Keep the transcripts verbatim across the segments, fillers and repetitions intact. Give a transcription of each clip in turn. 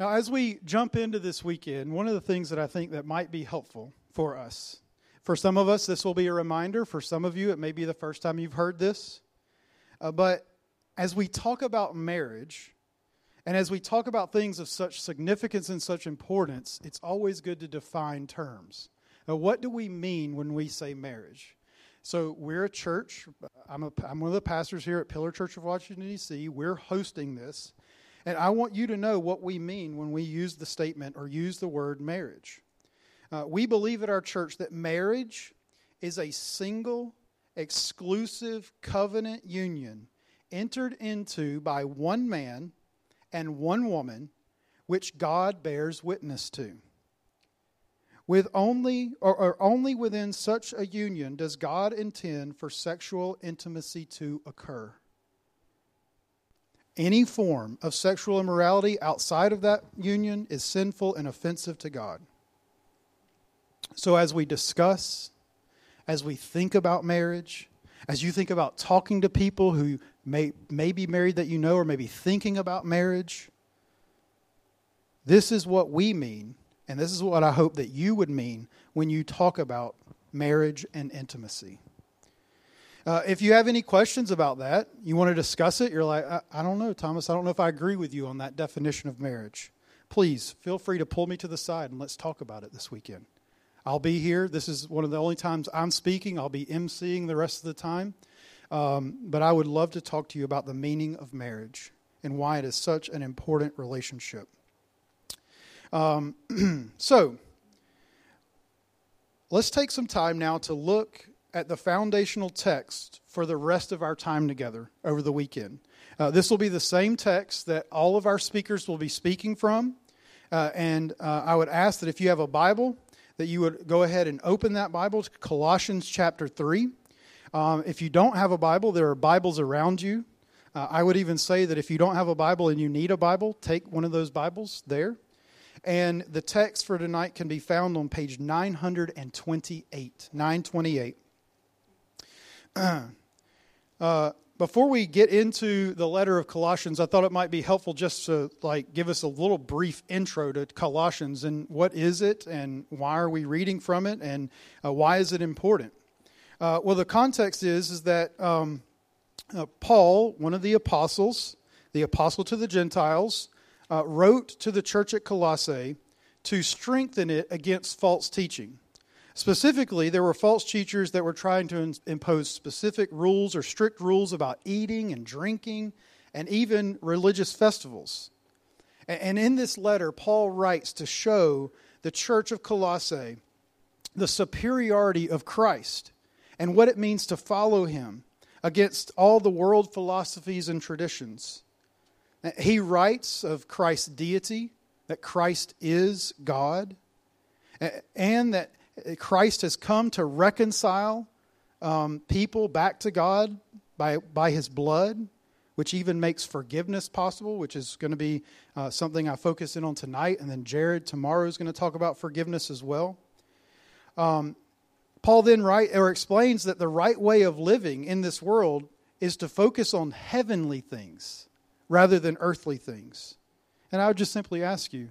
Now, as we jump into this weekend, one of the things that I think that might be helpful for us, for some of us, this will be a reminder. For some of you, it may be the first time you've heard this. Uh, but as we talk about marriage, and as we talk about things of such significance and such importance, it's always good to define terms. Now, what do we mean when we say marriage? So we're a church. I'm, a, I'm one of the pastors here at Pillar Church of Washington, D C We're hosting this. And I want you to know what we mean when we use the statement or use the word marriage. Uh, we believe at our church that marriage is a single, exclusive covenant union entered into by one man and one woman, which God bears witness to. With only or, or only within such a union does God intend for sexual intimacy to occur. Any form of sexual immorality outside of that union is sinful and offensive to God. So as we discuss, as we think about marriage, as you think about talking to people who may, may be married that you know or maybe thinking about marriage, this is what we mean, and this is what I hope that you would mean when you talk about marriage and intimacy. Uh, if you have any questions about that, you want to discuss it, you're like, I, I don't know, Thomas, I don't know if I agree with you on that definition of marriage. Please feel free to pull me to the side and let's talk about it this weekend. I'll be here. This is one of the only times I'm speaking. I'll be emceeing the rest of the time. Um, but I would love to talk to you about the meaning of marriage and why it is such an important relationship. Um, so, let's take some time now to look at the foundational text for the rest of our time together over the weekend. Uh, this will be the same text that all of our speakers will be speaking from. Uh, and uh, I would ask that if you have a Bible, that you would go ahead and open that Bible to Colossians chapter three. Um, if you don't have a Bible, there are Bibles around you. Uh, I would even say that if you don't have a Bible and you need a Bible, take one of those Bibles there. And the text for tonight can be found on page nine twenty-eight. nine twenty-eight. Uh, before we get into the letter of Colossians, I thought it might be helpful just to like give us a little brief intro to Colossians and what is it and why are we reading from it and uh, why is it important? Uh, well, the context is, is that um, uh, Paul, one of the apostles, the apostle to the Gentiles, uh, wrote to the church at Colossae to strengthen it against false teaching. Specifically, there were false teachers that were trying to in- impose specific rules or strict rules about eating and drinking and even religious festivals. And, and in this letter, Paul writes to show the church of Colossae the superiority of Christ and what it means to follow him against all the world philosophies and traditions. He writes of Christ's deity, that Christ is God, and that Christ has come to reconcile um, people back to God by by his blood, which even makes forgiveness possible, which is going to be uh, something I focus in on tonight. And then Jared tomorrow is going to talk about forgiveness as well. Um, Paul then write, or explains that the right way of living in this world is to focus on heavenly things rather than earthly things. And I would just simply ask you,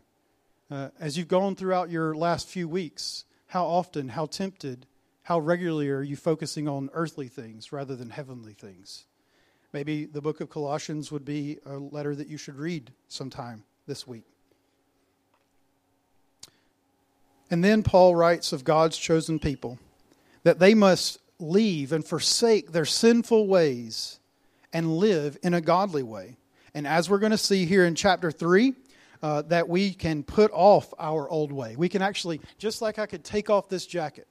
uh, as you've gone throughout your last few weeks, how often, how tempted, how regularly are you focusing on earthly things rather than heavenly things? Maybe the book of Colossians would be a letter that you should read sometime this week. And then Paul writes of God's chosen people, that they must leave and forsake their sinful ways and live in a godly way. And as we're going to see here in chapter three, Uh, that we can put off our old way. We can actually, just like I could take off this jacket,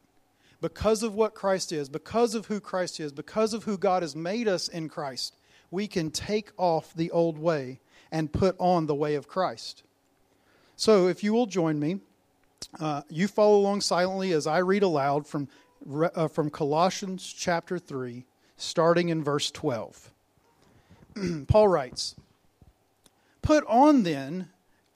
because of what Christ is, because of who Christ is, because of who God has made us in Christ, we can take off the old way and put on the way of Christ. So if you will join me, uh, you follow along silently as I read aloud from, uh, from Colossians chapter three, starting in verse twelve. Paul writes, "Put on then,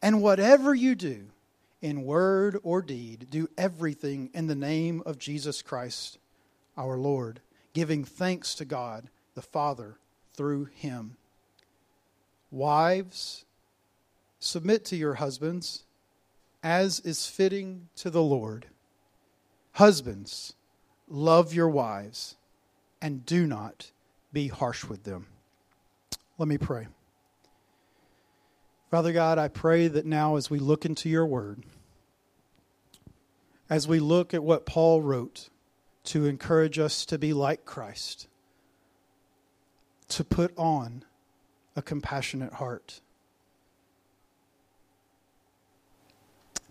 And whatever you do, in word or deed, do everything in the name of Jesus Christ, our Lord, giving thanks to God the Father through him. Wives, submit to your husbands, as is fitting to the Lord. Husbands, love your wives, and do not be harsh with them. Let me pray. Father God, I pray that now as we look into your word, as we look at what Paul wrote to encourage us to be like Christ, to put on a compassionate heart,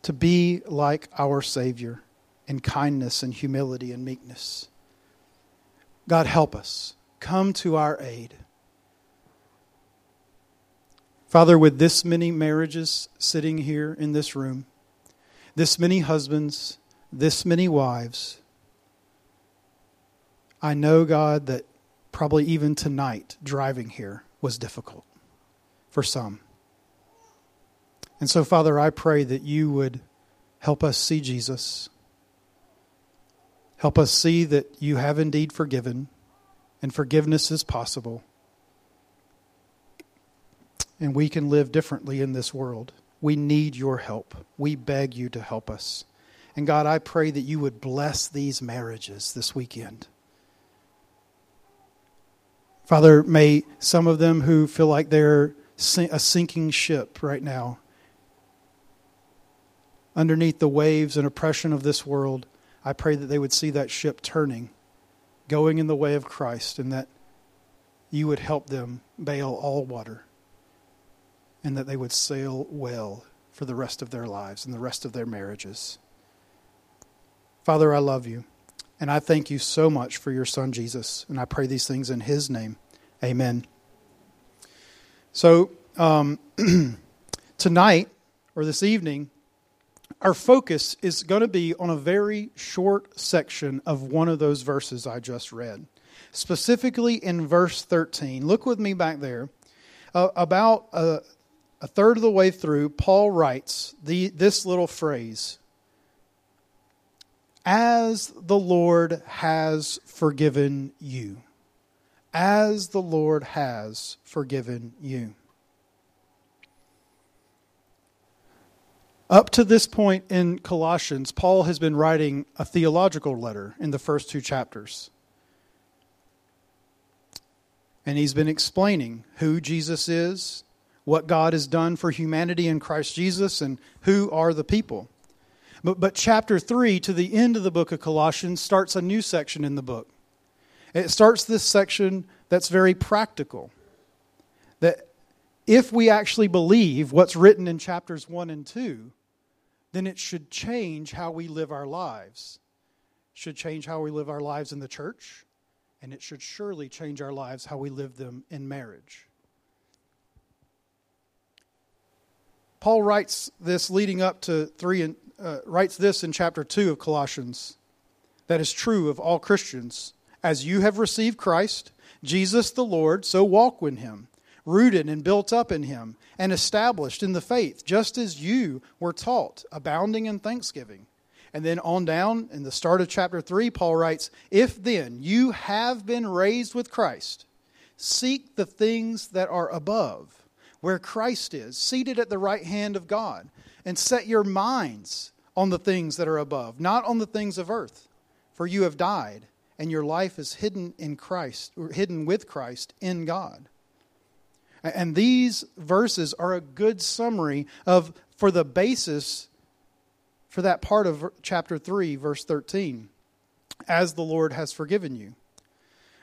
to be like our Savior in kindness and humility and meekness. God, help us. Come to our aid. Father, with this many marriages sitting here in this room, this many husbands, this many wives, I know, God, that probably even tonight driving here was difficult for some. And so, Father, I pray that you would help us see Jesus. Help us see that you have indeed forgiven, and forgiveness is possible. And we can live differently in this world. We need your help. We beg you to help us. And God, I pray that you would bless these marriages this weekend. Father, may some of them who feel like they're a sinking ship right now, underneath the waves and oppression of this world, I pray that they would see that ship turning, going in the way of Christ, and that you would help them bail all water, and that they would sail well for the rest of their lives and the rest of their marriages. Father, I love you, and I thank you so much for your son, Jesus, and I pray these things in his name. Amen. So, um, tonight, or this evening, our focus is going to be on a very short section of one of those verses I just read, specifically in verse thirteen. Look with me back there. Uh, about... Uh, A third of the way through, Paul writes the, this little phrase, as the Lord has forgiven you. As the Lord has forgiven you. Up to this point in Colossians, Paul has been writing a theological letter in the first two chapters. And he's been explaining who Jesus is, what God has done for humanity in Christ Jesus, and who are the people. But, but chapter three, to the end of the book of Colossians, starts a new section in the book. It starts this section that's very practical. That if we actually believe what's written in chapters one and two, then it should change how we live our lives. It should change how we live our lives in the church, and it should surely change our lives how we live them in marriage. Paul writes this leading up to three, and uh, writes this in chapter two of Colossians. That is true of all Christians. As you have received Christ, Jesus the Lord, so walk in him, rooted and built up in him, and established in the faith, just as you were taught, abounding in thanksgiving. And then on down, in the start of chapter three, Paul writes, if then you have been raised with Christ, seek the things that are above, where Christ is, seated at the right hand of God, and set your minds on the things that are above, not on the things of earth. For you have died, and your life is hidden in Christ, or hidden with Christ in God. And these verses are a good summary of for the basis for that part of chapter three, verse thirteen, as the Lord has forgiven you.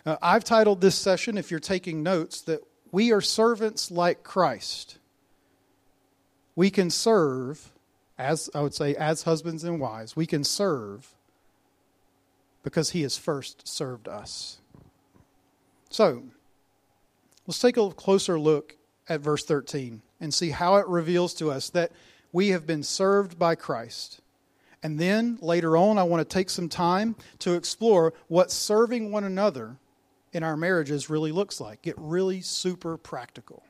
Uh, I've titled this session, if you're taking notes, that we are servants like Christ. We can serve, as I would say, as husbands and wives, we can serve because he has first served us. So, let's take a closer look at verse thirteen and see how it reveals to us that we have been served by Christ. And then later on, I want to take some time to explore what serving one another in our marriages really looks like. Get really super practical.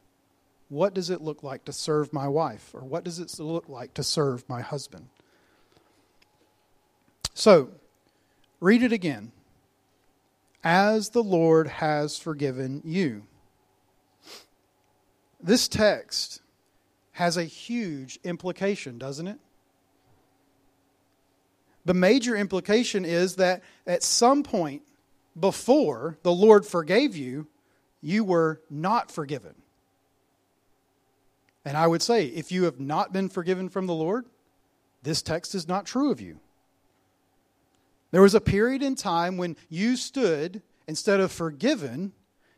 What does it look like to serve my wife? Or what does it look like to serve my husband? So, read it again. As the Lord has forgiven you. This text has a huge implication, doesn't it? The major implication is that at some point before the Lord forgave you, you were not forgiven. And I would say, if you have not been forgiven from the Lord, this text is not true of you. There was a period in time when you stood, instead of forgiven,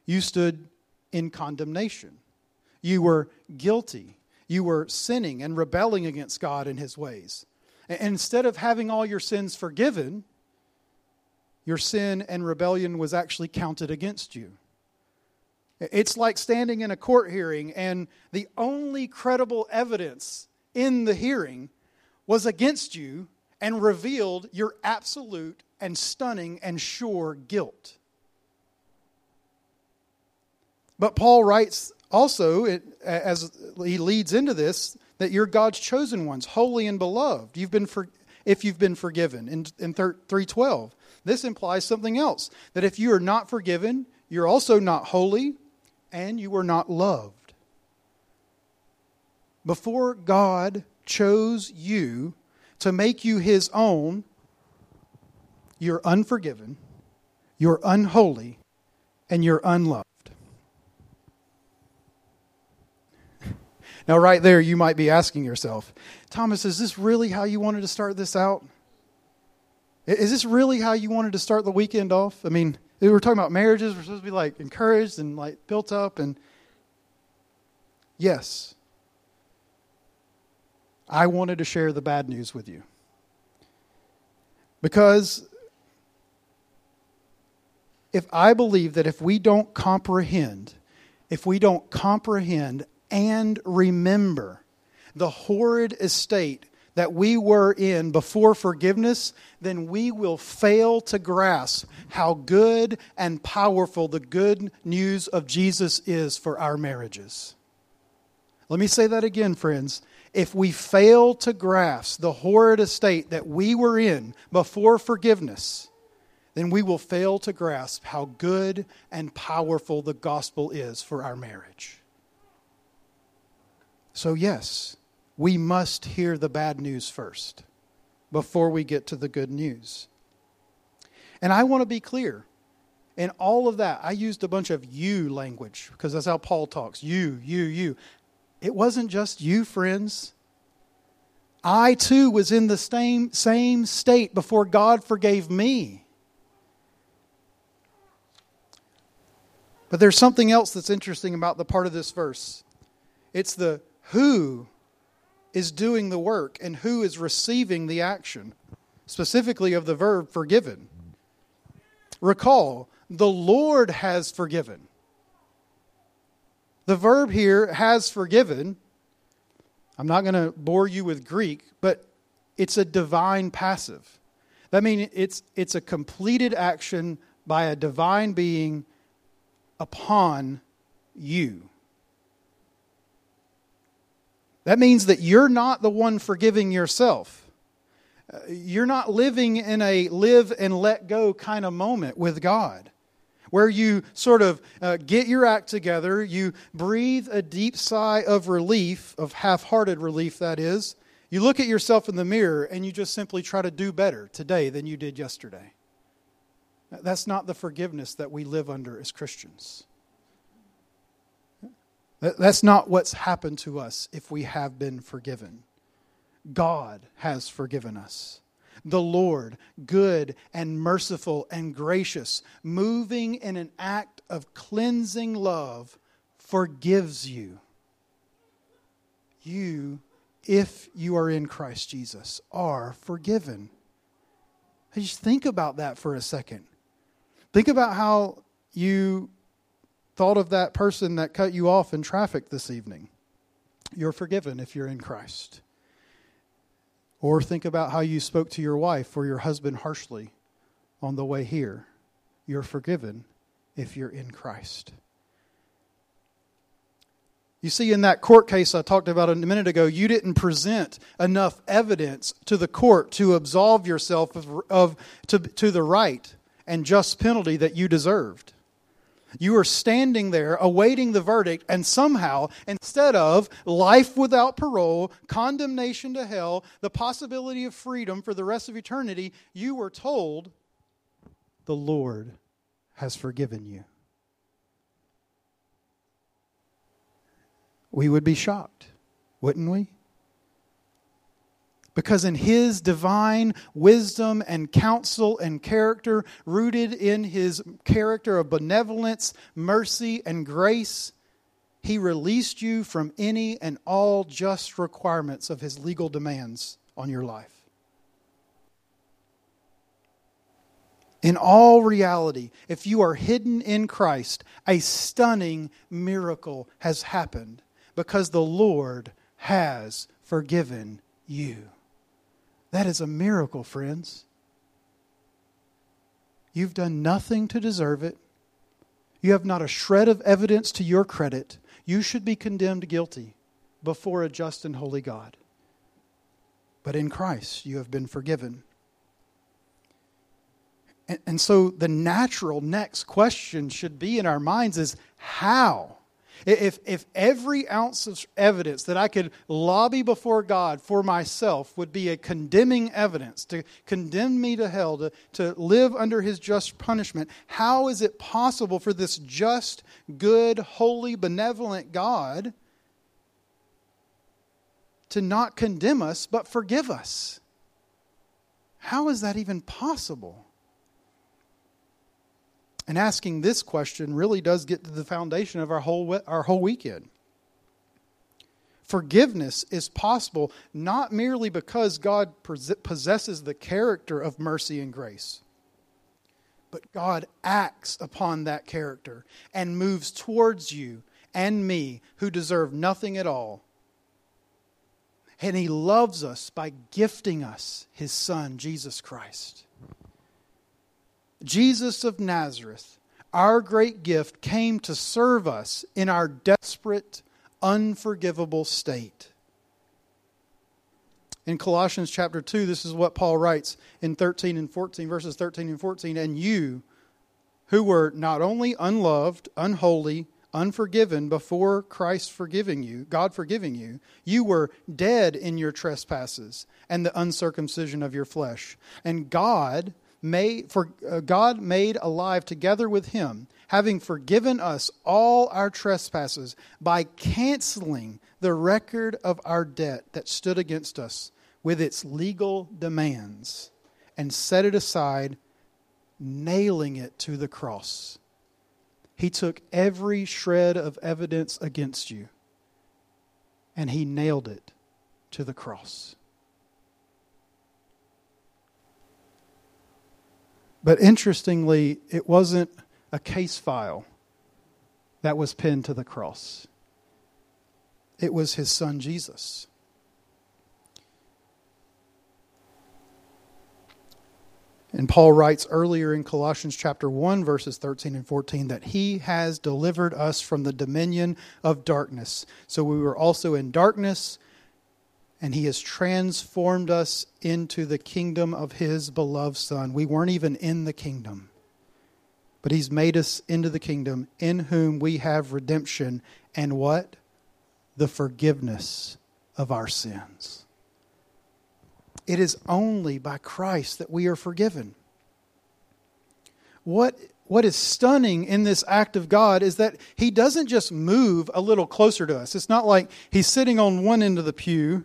you stood in condemnation. You were guilty. You were sinning and rebelling against God and his ways. And instead of having all your sins forgiven, your sin and rebellion was actually counted against you. It's like standing in a court hearing and the only credible evidence in the hearing was against you and revealed your absolute and stunning and sure guilt. But Paul writes also, it, as he leads into this, that you're God's chosen ones, holy and beloved. You've been for, if you've been forgiven in, in three twelve. This implies something else, that if you are not forgiven, you're also not holy, and you were not loved. Before God chose you to make you his own, you're unforgiven, you're unholy, and you're unloved. Now, right there, you might be asking yourself, Thomas, is this really how you wanted to start this out? Is this really how you wanted to start the weekend off? I mean, we're talking about marriages. We're supposed to be like encouraged and like built up. And yes, I wanted to share the bad news with you. Because if I believe that if we don't comprehend, if we don't comprehend and remember the horrid estate that we were in before forgiveness, then we will fail to grasp how good and powerful the good news of Jesus is for our marriages. Let me say that again, friends. If we fail to grasp the horrid estate that we were in before forgiveness, then we will fail to grasp how good and powerful the gospel is for our marriage. So yes, we must hear the bad news first before we get to the good news. And I want to be clear. In all of that, I used a bunch of you language because that's how Paul talks. You, you, you. It wasn't just you, friends. I too was in the same, same state before God forgave me. But there's something else that's interesting about the part of this verse. It's the who is doing the work and who is receiving the action, specifically of the verb forgiven. Recall, the Lord has forgiven. The verb here, has forgiven. I'm not going to bore you with Greek, but it's a divine passive. That means it's, it's a completed action by a divine being upon you. That means that you're not the one forgiving yourself. You're not living in a live and let go kind of moment with God, where you sort of uh, get your act together, you breathe a deep sigh of relief, of half-hearted relief that is. You look at yourself in the mirror and you just simply try to do better today than you did yesterday. That's not the forgiveness that we live under as Christians. That's not what's happened to us if we have been forgiven. God has forgiven us. The Lord, good and merciful and gracious, moving in an act of cleansing love, forgives you. You, if you are in Christ Jesus, are forgiven. I just think about that for a second. Think about how you thought of that person that cut you off in traffic this evening. You're forgiven if you're in Christ. Or think about how you spoke to your wife or your husband harshly on the way here. You're forgiven if you're in Christ. You see, in that court case I talked about a minute ago, you didn't present enough evidence to the court to absolve yourself of, of to, to the right and just penalty that you deserved. You were standing there awaiting the verdict, and somehow, instead of life without parole, condemnation to hell, the possibility of freedom for the rest of eternity, you were told, the Lord has forgiven you. We would be shocked, wouldn't we? Because in His divine wisdom and counsel and character, rooted in His character of benevolence, mercy, and grace, He released you from any and all just requirements of His legal demands on your life. In all reality, if you are hidden in Christ, a stunning miracle has happened because the Lord has forgiven you. That is a miracle, friends. You've done nothing to deserve it. You have not a shred of evidence to your credit. You should be condemned guilty before a just and holy God. But in Christ, you have been forgiven. And, and so the natural next question should be in our minds is, how? If if every ounce of evidence that I could lobby before God for myself would be a condemning evidence to condemn me to hell, to, to live under His just punishment, how is it possible for this just, good, holy, benevolent God to not condemn us but forgive us? How is that even possible? And asking this question really does get to the foundation of our whole our whole weekend. Forgiveness is possible not merely because God possesses the character of mercy and grace, but God acts upon that character and moves towards you and me who deserve nothing at all. And He loves us by gifting us His Son, Jesus Christ. Jesus of Nazareth, our great gift, came to serve us in our desperate, unforgivable state. In Colossians chapter two, this is what Paul writes in thirteen and fourteen, verses thirteen and fourteen, and you who were not only unloved, unholy, unforgiven before Christ forgiving you, God forgiving you, you were dead in your trespasses and the uncircumcision of your flesh. And God... Made, for uh, God made alive together with Him, having forgiven us all our trespasses by canceling the record of our debt that stood against us with its legal demands, and set it aside, nailing it to the cross. He took every shred of evidence against you, and He nailed it to the cross. But interestingly, it wasn't a case file that was pinned to the cross. It was His Son, Jesus. And Paul writes earlier in Colossians chapter one, verses thirteen and fourteen, that He has delivered us from the dominion of darkness. So we were also in darkness, and He has transformed us into the kingdom of His beloved Son. We weren't even in the kingdom, but He's made us into the kingdom, in whom we have redemption and what? The forgiveness of our sins. It is only by Christ that we are forgiven. What What is stunning in this act of God is that He doesn't just move a little closer to us. It's not like He's sitting on one end of the pew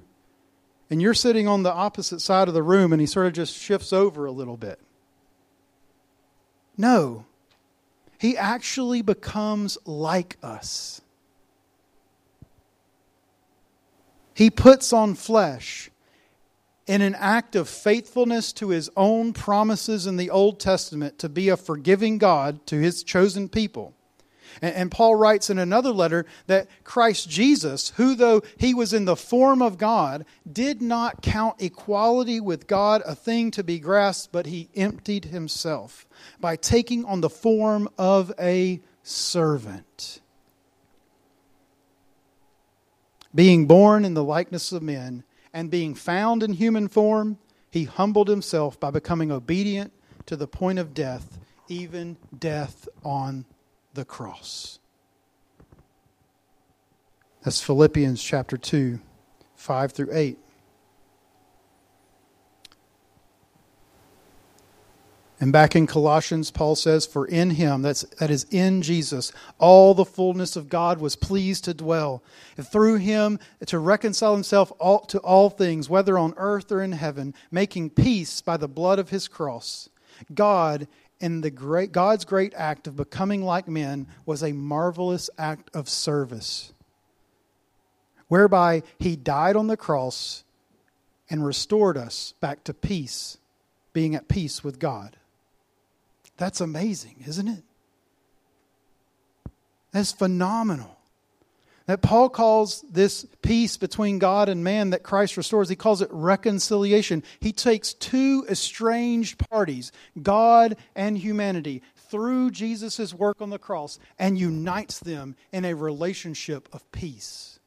and you're sitting on the opposite side of the room and he sort of just shifts over a little bit. No, he actually becomes like us. He puts on flesh in an act of faithfulness to his own promises in the Old Testament to be a forgiving God to his chosen people. And Paul writes in another letter that Christ Jesus, who though he was in the form of God, did not count equality with God a thing to be grasped, but he emptied himself by taking on the form of a servant. Being born in the likeness of men and being found in human form, he humbled himself by becoming obedient to the point of death, even death on the cross. That's Philippians chapter two, five through eight. And back in Colossians, Paul says, for in him, that's, that is in Jesus, all the fullness of God was pleased to dwell. And through him to reconcile himself all, to all things, whether on earth or in heaven, making peace by the blood of his cross. God And the great, God's great act of becoming like men was a marvelous act of service, whereby he died on the cross and restored us back to peace, being at peace with God. That's amazing, isn't it? That's phenomenal. That Paul calls this peace between God and man that Christ restores, he calls it reconciliation. He takes two estranged parties, God and humanity, through Jesus' work on the cross and unites them in a relationship of peace.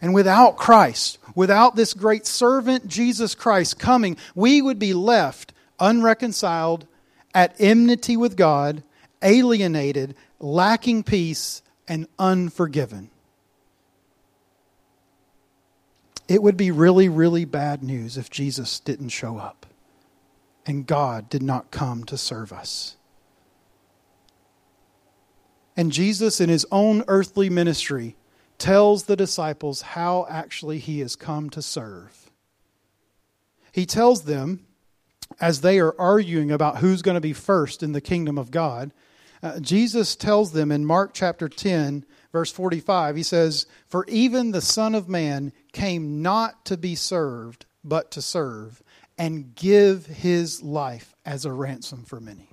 And without Christ, without this great servant, Jesus Christ, coming, we would be left unreconciled, at enmity with God, alienated, lacking peace, and unforgiven. It would be really, really bad news if Jesus didn't show up and God did not come to serve us. And Jesus, in his own earthly ministry, tells the disciples how actually he has come to serve. He tells them, as they are arguing about who's going to be first in the kingdom of God, uh, Jesus tells them in Mark chapter ten, verse forty-five, he says, for even the Son of Man came not to be served, but to serve and give his life as a ransom for many.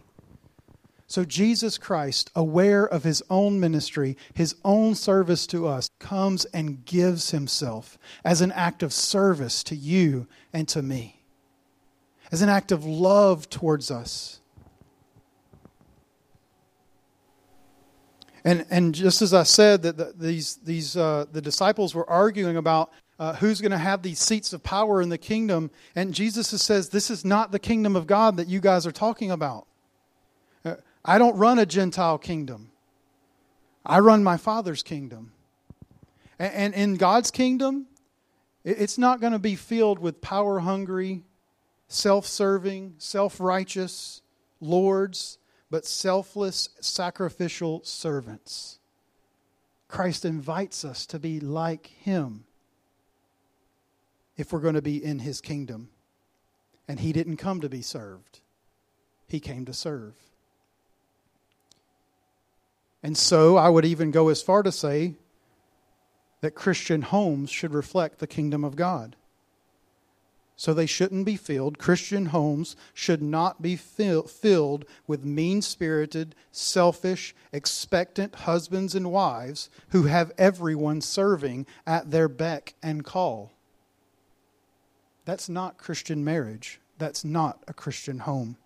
So Jesus Christ, aware of his own ministry, his own service to us, comes and gives himself as an act of service to you and to me, as an act of love towards us. And and just as I said that the, these these uh, the disciples were arguing about uh, who's going to have these seats of power in the kingdom, and Jesus says, this is not the kingdom of God that you guys are talking about. Uh, I don't run a Gentile kingdom. I run my Father's kingdom. And, and in God's kingdom, it, it's not going to be filled with power-hungry, self-serving, self-righteous lords, but selfless, sacrificial servants. Christ invites us to be like him if we're going to be in his kingdom. And he didn't come to be served. He came to serve. And so I would even go as far to say that Christian homes should reflect the kingdom of God. So they shouldn't be filled. Christian homes should not be fill, filled with mean-spirited, selfish, expectant husbands and wives who have everyone serving at their beck and call. That's not Christian marriage. That's not a Christian home.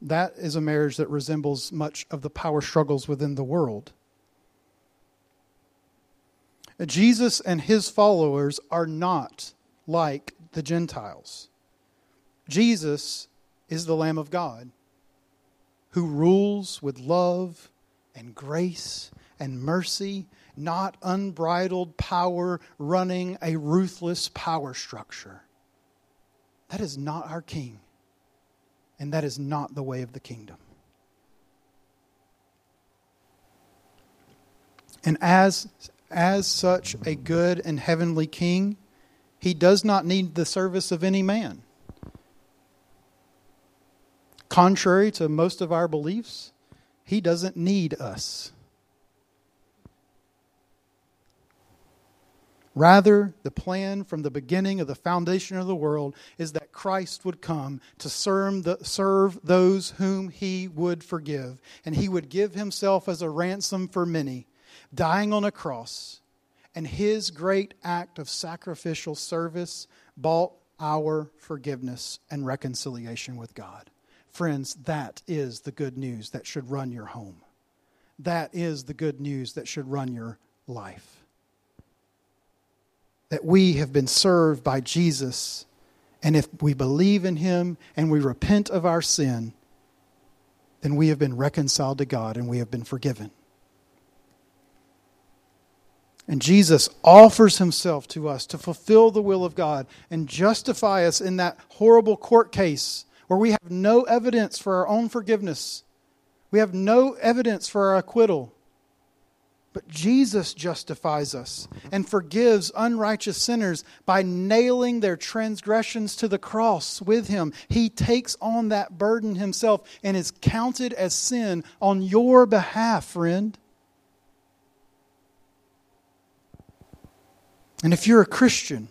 That is a marriage that resembles much of the power struggles within the world. Jesus and his followers are not like the Gentiles. Jesus is the Lamb of God who rules with love and grace and mercy, not unbridled power running a ruthless power structure. That is not our King, and that is not the way of the kingdom. And as as such a good and heavenly king, he does not need the service of any man. Contrary to most of our beliefs, he doesn't need us. Rather, the plan from the beginning of the foundation of the world is that Christ would come to serve, the, serve those whom he would forgive. And he would give himself as a ransom for many, dying on a cross. And his great act of sacrificial service bought our forgiveness and reconciliation with God. Friends, that is the good news that should run your home. That is the good news that should run your life. That we have been served by Jesus, and if we believe in him and we repent of our sin, then we have been reconciled to God and we have been forgiven. And Jesus offers himself to us to fulfill the will of God and justify us in that horrible court case where we have no evidence for our own forgiveness. We have no evidence for our acquittal. But Jesus justifies us and forgives unrighteous sinners by nailing their transgressions to the cross with him. He takes on that burden himself and is counted as sin on your behalf, friend. And if you're a Christian,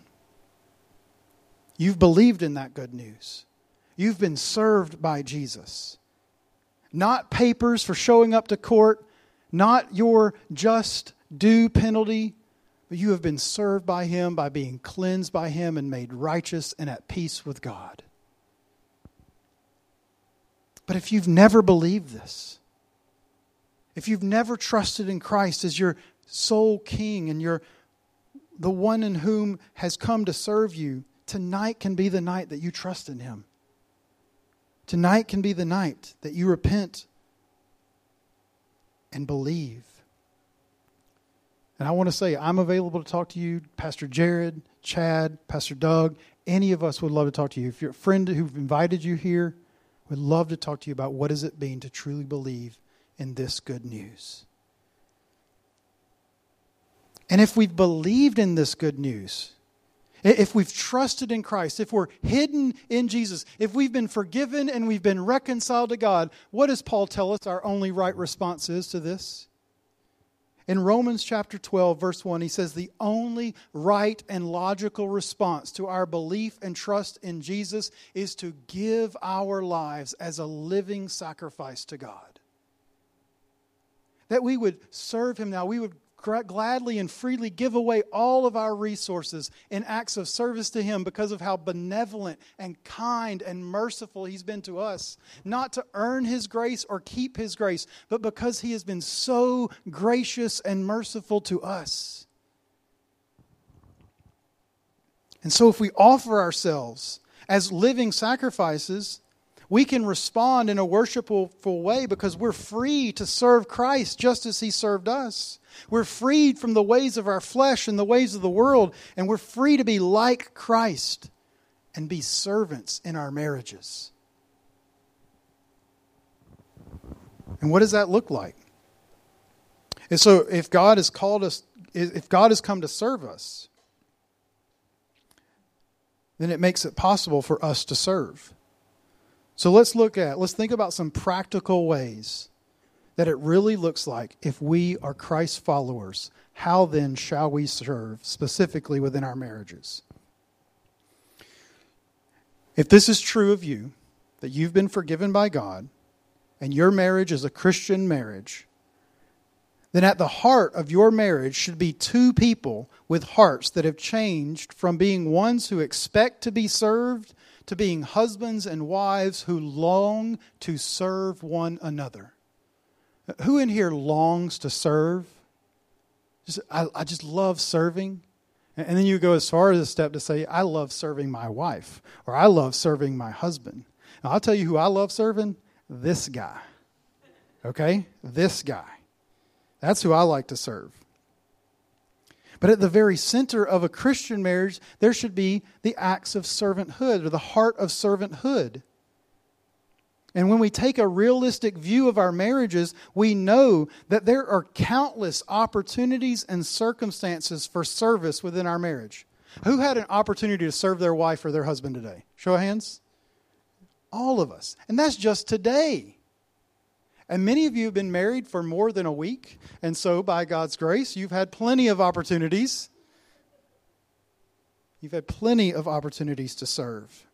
you've believed in that good news. You've been served by Jesus. Not papers for showing up to court, not your just due penalty, but you have been served by him by being cleansed by him and made righteous and at peace with God. But if you've never believed this, if you've never trusted in Christ as your sole king and your the one in whom has come to serve you, tonight can be the night that you trust in him. Tonight can be the night that you repent and believe. And I want to say, I'm available to talk to you. Pastor Jared, Chad, Pastor Doug, any of us would love to talk to you. If you're a friend who've invited you here, we'd love to talk to you about what does it mean to truly believe in this good news. And if we've believed in this good news, if we've trusted in Christ, if we're hidden in Jesus, if we've been forgiven and we've been reconciled to God, what does Paul tell us our only right response is to this? In Romans chapter twelve, verse one, he says the only right and logical response to our belief and trust in Jesus is to give our lives as a living sacrifice to God. That we would serve him now. We would gladly and freely give away all of our resources in acts of service to him because of how benevolent and kind and merciful he's been to us. Not to earn his grace or keep his grace, but because he has been so gracious and merciful to us. And so if we offer ourselves as living sacrifices, we can respond in a worshipful way because we're free to serve Christ just as he served us. We're freed from the ways of our flesh and the ways of the world, and we're free to be like Christ and be servants in our marriages. And what does that look like? And so if God has called us, if God has come to serve us, then it makes it possible for us to serve. So let's look at, let's think about some practical ways that it really looks like if we are Christ's followers, how then shall we serve specifically within our marriages? If this is true of you, that you've been forgiven by God and your marriage is a Christian marriage, then at the heart of your marriage should be two people with hearts that have changed from being ones who expect to be served to being husbands and wives who long to serve one another. Who in here longs to serve? Just, I, I just love serving. And then you go as far as a step to say, I love serving my wife, or I love serving my husband. Now, I'll tell you who I love serving, this guy. Okay? This guy. That's who I like to serve. But at the very center of a Christian marriage, there should be the acts of servanthood or the heart of servanthood. And when we take a realistic view of our marriages, we know that there are countless opportunities and circumstances for service within our marriage. Who had an opportunity to serve their wife or their husband today? Show of hands. All of us. And that's just today. And many of you have been married for more than a week. And so by God's grace, you've had plenty of opportunities. You've had plenty of opportunities to serve.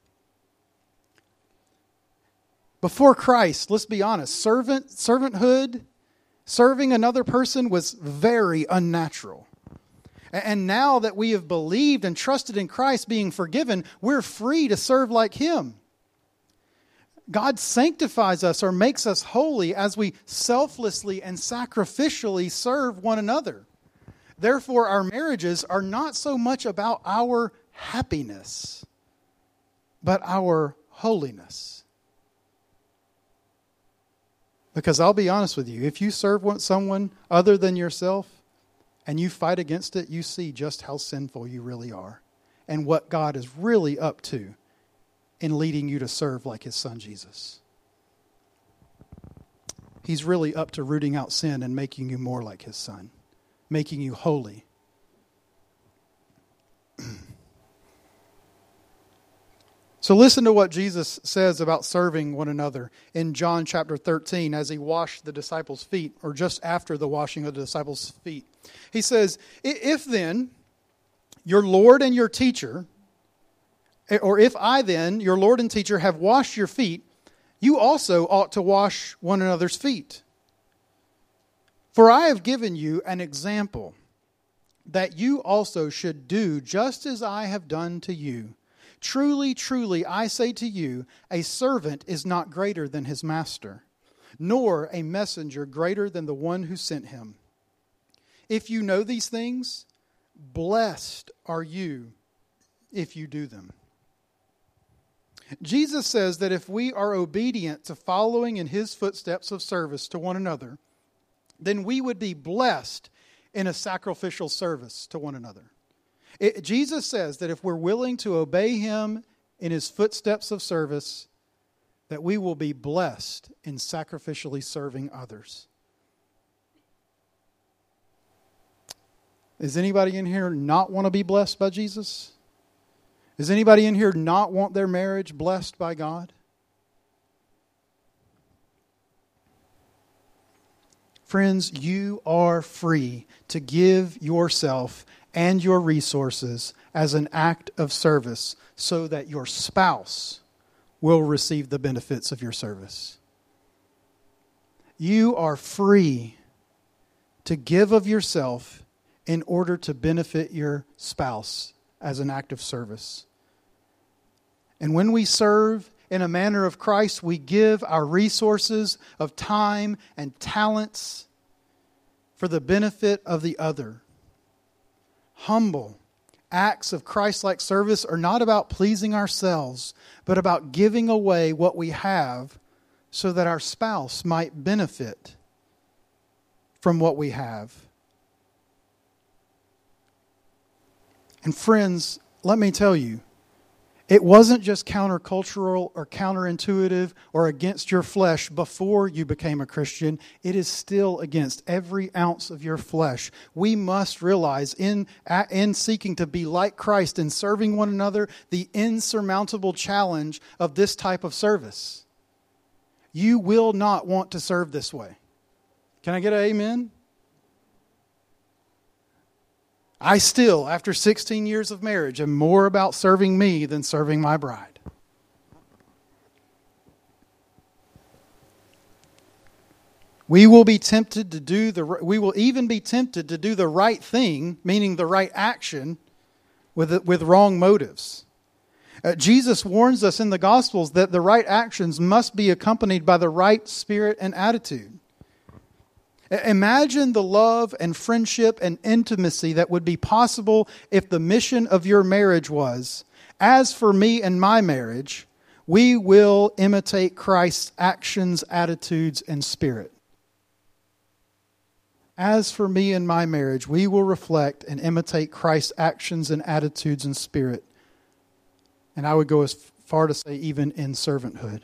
Before Christ, let's be honest, servant, servanthood, serving another person was very unnatural. And now that we have believed and trusted in Christ being forgiven, we're free to serve like Him. God sanctifies us or makes us holy as we selflessly and sacrificially serve one another. Therefore, our marriages are not so much about our happiness, but our holiness. Because I'll be honest with you, if you serve someone other than yourself and you fight against it, you see just how sinful you really are and what God is really up to in leading you to serve like His Son, Jesus. He's really up to rooting out sin and making you more like His Son, making you holy. So listen to what Jesus says about serving one another in John chapter thirteen as He washed the disciples' feet, or just after the washing of the disciples' feet. He says, if then your Lord and your teacher, or if I then, your Lord and teacher, have washed your feet, you also ought to wash one another's feet. For I have given you an example that you also should do just as I have done to you. Truly, truly, I say to you, a servant is not greater than his master, nor a messenger greater than the one who sent him. If you know these things, blessed are you if you do them. Jesus says that if we are obedient to following in His footsteps of service to one another, then we would be blessed in a sacrificial service to one another. It, Jesus says that if we're willing to obey Him in His footsteps of service, that we will be blessed in sacrificially serving others. Does anybody in here not want to be blessed by Jesus? Does anybody in here not want their marriage blessed by God? Friends, you are free to give yourself and your resources as an act of service so that your spouse will receive the benefits of your service. You are free to give of yourself in order to benefit your spouse as an act of service. And when we serve in a manner of Christ, we give our resources of time and talents for the benefit of the other. Humble acts of Christ-like service are not about pleasing ourselves, but about giving away what we have so that our spouse might benefit from what we have. And friends, let me tell you, it wasn't just countercultural or counterintuitive or against your flesh before you became a Christian. It is still against every ounce of your flesh. We must realize in, in seeking to be like Christ and serving one another, the insurmountable challenge of this type of service. You will not want to serve this way. Can I get an amen? I still, after sixteen years of marriage, am more about serving me than serving my bride. We will be tempted to do the, we will even be tempted to do the right thing, meaning the right action, with, with wrong motives. Uh, Jesus warns us in the Gospels that the right actions must be accompanied by the right spirit and attitude. Imagine the love and friendship and intimacy that would be possible if the mission of your marriage was, as for me and my marriage, we will imitate Christ's actions, attitudes, and spirit. As for me and my marriage, we will reflect and imitate Christ's actions and attitudes and spirit. And I would go as far to say even in servanthood.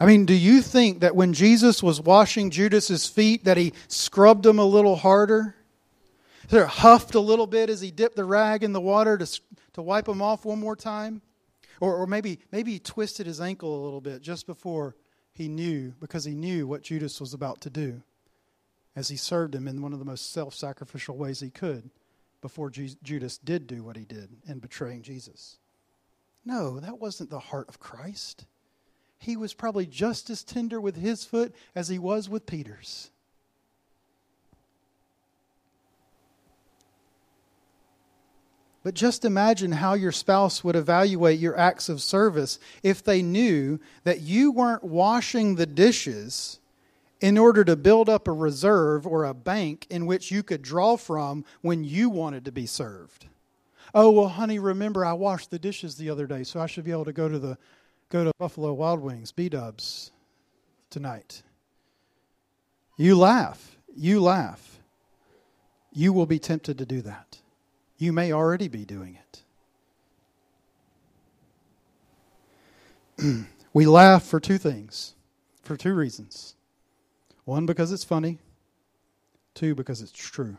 I mean, do you think that when Jesus was washing Judas's feet that he scrubbed them a little harder? Sort of huffed a little bit as he dipped the rag in the water to to wipe them off one more time? Or, or maybe, maybe he twisted his ankle a little bit just before he knew, because he knew what Judas was about to do as he served him in one of the most self-sacrificial ways he could before Je- Judas did do what he did in betraying Jesus. No, that wasn't the heart of Christ. He was probably just as tender with his foot as he was with Peter's. But just imagine how your spouse would evaluate your acts of service if they knew that you weren't washing the dishes in order to build up a reserve or a bank in which you could draw from when you wanted to be served. Oh, well, honey, remember I washed the dishes the other day, so I should be able to go to the go to Buffalo Wild Wings, B-dubs, tonight. You laugh. You laugh. You will be tempted to do that. You may already be doing it. We laugh for two things, for two reasons. One, because it's funny. Two, because it's true.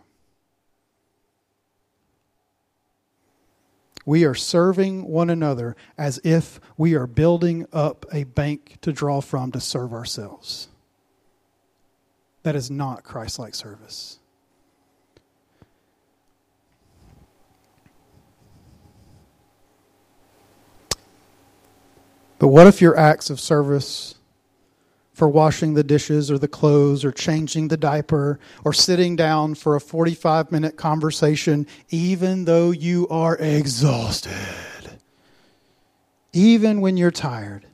We are serving one another as if we are building up a bank to draw from to serve ourselves. That is not Christ-like service. But what if your acts of service for washing the dishes or the clothes or changing the diaper or sitting down for a forty-five minute conversation, even though you are exhausted, even when you're tired,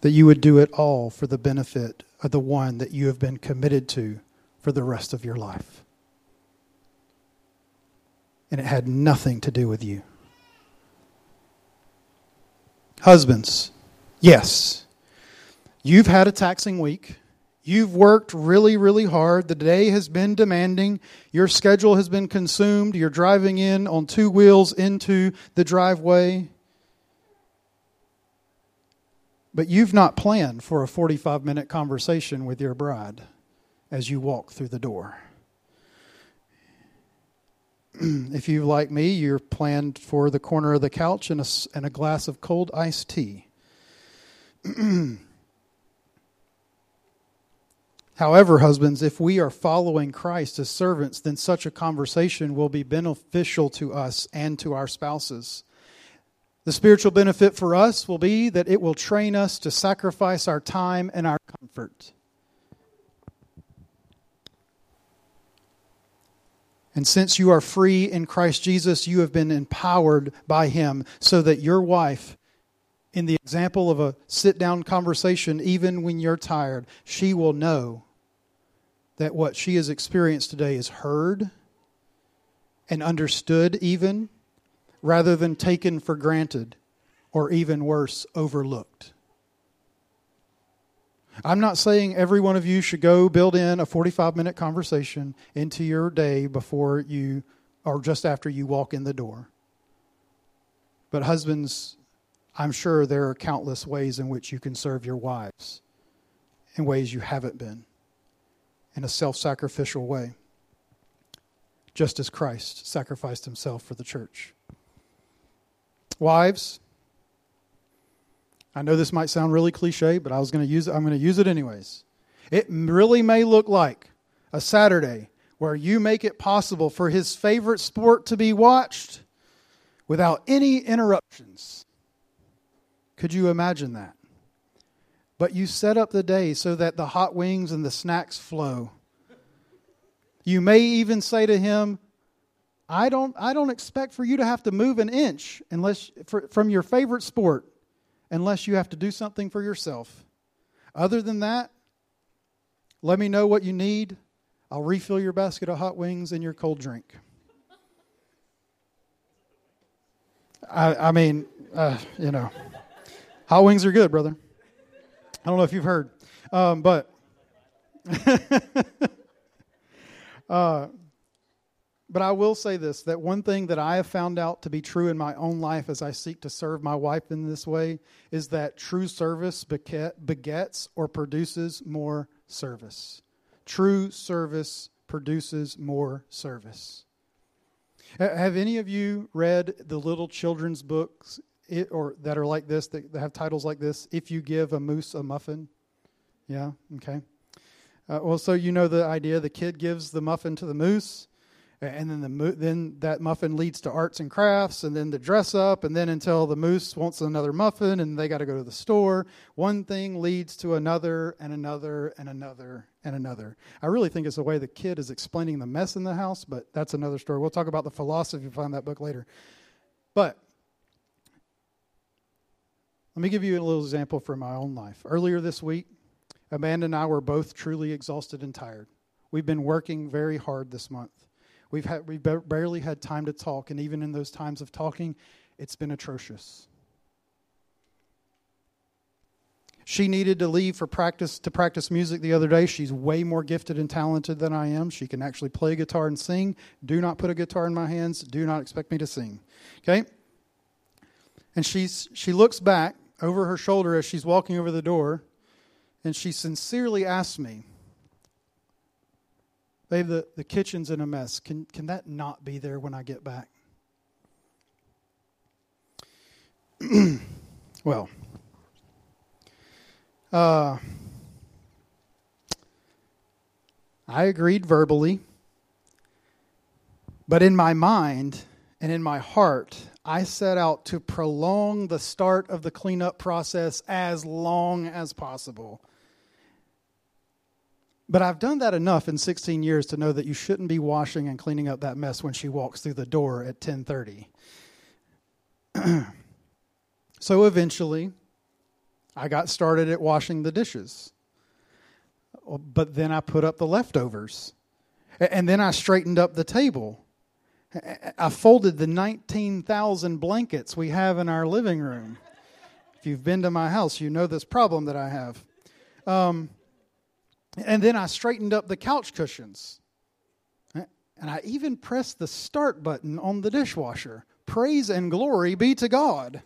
that you would do it all for the benefit of the one that you have been committed to for the rest of your life? And it had nothing to do with you. Husbands, yes, you've had a taxing week. You've worked really, really hard. The day has been demanding. Your schedule has been consumed. You're driving in on two wheels into the driveway. But you've not planned for a forty-five minute conversation with your bride as you walk through the door. If you, like me, you're planned for the corner of the couch and a, and a glass of cold iced tea. However, husbands, if we are following Christ as servants, then such a conversation will be beneficial to us and to our spouses. The spiritual benefit for us will be that it will train us to sacrifice our time and our comfort. And since you are free in Christ Jesus, you have been empowered by Him so that your wife, in the example of a sit-down conversation, even when you're tired, she will know that what she has experienced today is heard and understood even, rather than taken for granted or even worse, overlooked. I'm not saying every one of you should go build in a forty-five minute conversation into your day before you, or just after you walk in the door. But husbands, I'm sure there are countless ways in which you can serve your wives in ways you haven't been, in a self-sacrificial way, just as Christ sacrificed himself for the church. Wives, I know this might sound really cliche, but I was going to use it. I'm going to use it anyways. It really may look like a Saturday where you make it possible for his favorite sport to be watched without any interruptions. Could you imagine that? But you set up the day so that the hot wings and the snacks flow. You may even say to him, I don't, I don't expect for you to have to move an inch unless for, from your favorite sport. Unless you have to do something for yourself. Other than that, let me know what you need. I'll refill your basket of hot wings and your cold drink. I, I mean, uh, you know, hot wings are good, brother. I don't know if you've heard, um, but uh, But I will say this, that one thing that I have found out to be true in my own life as I seek to serve my wife in this way is that true service begets or produces more service. True service produces more service. Have any of you read the little children's books it, or that are like this, that have titles like this, If You Give a Moose a Muffin? Yeah, okay. Uh, well, so you know the idea, the kid gives the muffin to the moose, and then the mo- then that muffin leads to arts and crafts, and then the dress up, and then until the moose wants another muffin, and they got to go to the store. One thing leads to another, and another, and another, and another. I really think it's the way the kid is explaining the mess in the house, but that's another story. We'll talk about the philosophy behind that book later. But let me give you a little example from my own life. Earlier this week, Amanda and I were both truly exhausted and tired. We've been working very hard this month. We've had we've barely had time to talk, and even in those times of talking, it's been atrocious. She needed to leave for practice to practice music the other day. She's way more gifted and talented than I am. She can actually play guitar and sing. Do not put a guitar in my hands. Do not expect me to sing. Okay? And she's she looks back over her shoulder as she's walking over the door, and she sincerely asks me, Babe, the, the kitchen's in a mess. Can can that not be there when I get back? Well, uh, I agreed verbally, but in my mind and in my heart, I set out to prolong the start of the cleanup process as long as possible. But I've done that enough in sixteen years to know that you shouldn't be washing and cleaning up that mess when she walks through the door at ten thirty. So eventually, I got started at washing the dishes. But then I put up the leftovers. And then I straightened up the table. I folded the nineteen thousand blankets we have in our living room. If you've been to my house, you know this problem that I have. Um... And then I straightened up the couch cushions. And I even pressed the start button on the dishwasher. Praise and glory be to God.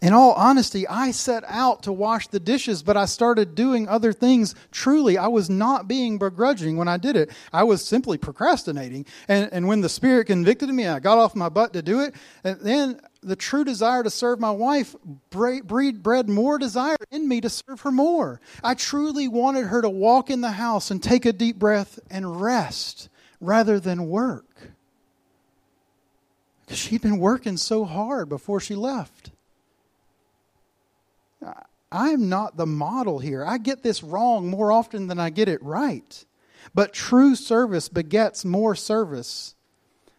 In all honesty, I set out to wash the dishes, but I started doing other things. Truly, I was not being begrudging when I did it. I was simply procrastinating. And, and when the Spirit convicted me, I got off my butt to do it. And then the true desire to serve my wife bred more desire in me to serve her more. I truly wanted her to walk in the house and take a deep breath and rest rather than work. Because she'd been working so hard before she left. I'm not the model here. I get this wrong more often than I get it right. But true service begets more service,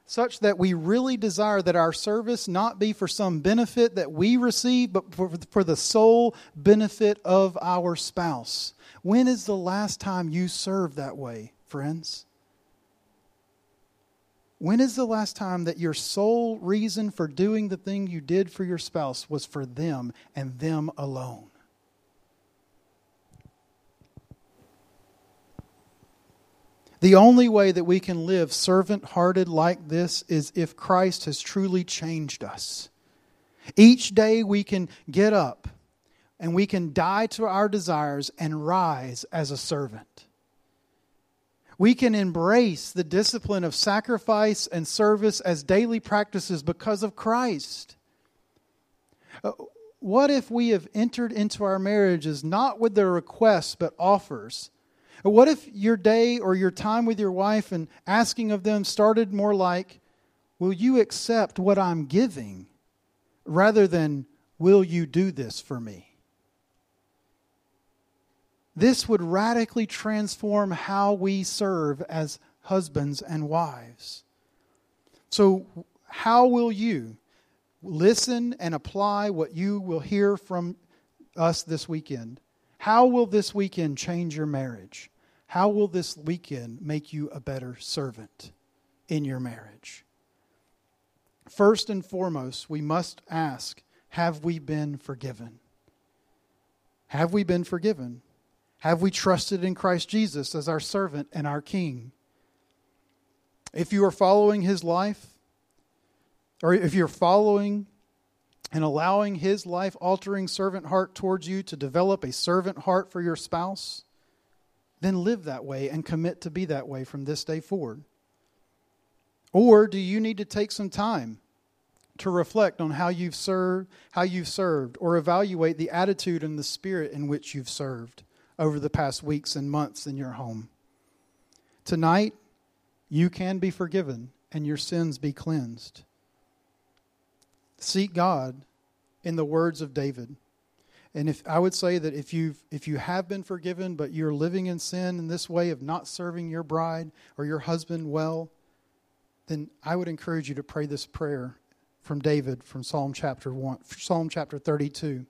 such that we really desire that our service not be for some benefit that we receive, but for, for the sole benefit of our spouse. When is the last time you served that way, friends? When is the last time that your sole reason for doing the thing you did for your spouse was for them and them alone? The only way that we can live servant-hearted like this is if Christ has truly changed us. Each day we can get up and we can die to our desires and rise as a servant. We can embrace the discipline of sacrifice and service as daily practices because of Christ. What if we have entered into our marriages not with the requests but offers? What if your day or your time with your wife and asking of them started more like, will you accept what I'm giving, rather than, will you do this for me? This would radically transform how we serve as husbands and wives. So how will you listen and apply what you will hear from us this weekend? How will this weekend change your marriage? How will this weekend make you a better servant in your marriage? First and foremost, we must ask, have we been forgiven? Have we been forgiven? Have we trusted in Christ Jesus as our servant and our King? If you are following his life, or if you're following and allowing his life-altering servant heart towards you to develop a servant heart for your spouse, then live that way and commit to be that way from this day forward. Or do you need to take some time to reflect on how you've served, how you've served, or evaluate the attitude and the spirit in which you've served over the past weeks and months in your home? Tonight, you can be forgiven and your sins be cleansed. Seek God in the words of David. And if I would say that if you've if you have been forgiven, but you're living in sin in this way of not serving your bride or your husband well, then I would encourage you to pray this prayer from David from Psalm chapter one, Psalm chapter thirty-two.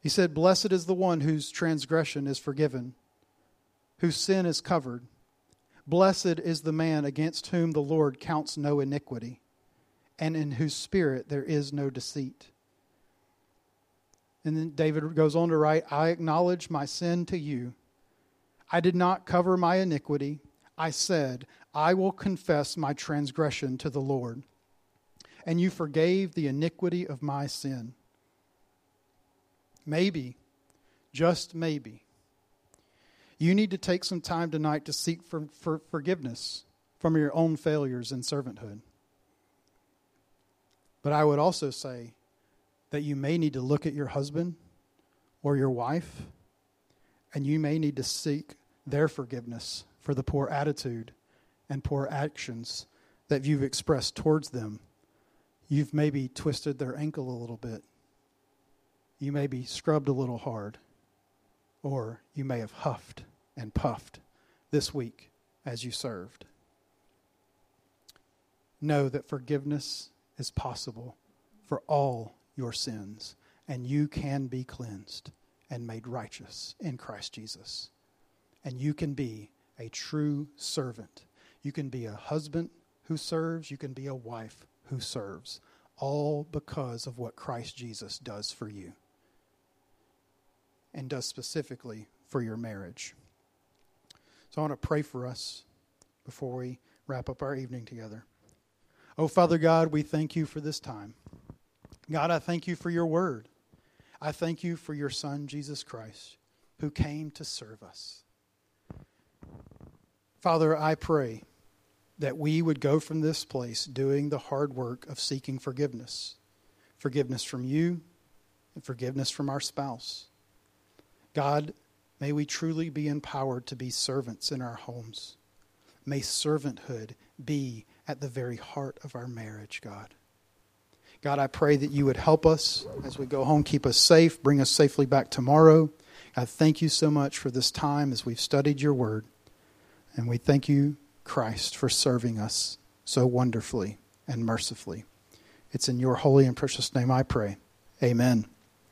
He said, "Blessed is the one whose transgression is forgiven, whose sin is covered. Blessed is the man against whom the Lord counts no iniquity, and in whose spirit there is no deceit." And then David goes on to write, "I acknowledge my sin to you. I did not cover my iniquity. I said, I will confess my transgression to the Lord. And you forgave the iniquity of my sin." Maybe, just maybe, you need to take some time tonight to seek for, for forgiveness from your own failures in servanthood. But I would also say that you may need to look at your husband or your wife, and you may need to seek their forgiveness for the poor attitude and poor actions that you've expressed towards them. You've maybe twisted their ankle a little bit. You may be scrubbed a little hard, or you may have huffed and puffed this week as you served. Know that forgiveness is possible for all your sins, and you can be cleansed and made righteous in Christ Jesus. And you can be a true servant. You can be a husband who serves. You can be a wife who serves, all because of what Christ Jesus does for you and does specifically for your marriage. So I want to pray for us before we wrap up our evening together. Oh, Father God, we thank you for this time. God, I thank you for your word. I thank you for your Son, Jesus Christ, who came to serve us. Father, I pray that we would go from this place doing the hard work of seeking forgiveness. Forgiveness from you and forgiveness from our spouse. God, may we truly be empowered to be servants in our homes. May servanthood be at the very heart of our marriage, God. God, I pray that you would help us as we go home, keep us safe, bring us safely back tomorrow. I thank you so much for this time as we've studied your word. And we thank you, Christ, for serving us so wonderfully and mercifully. It's in your holy and precious name I pray. Amen.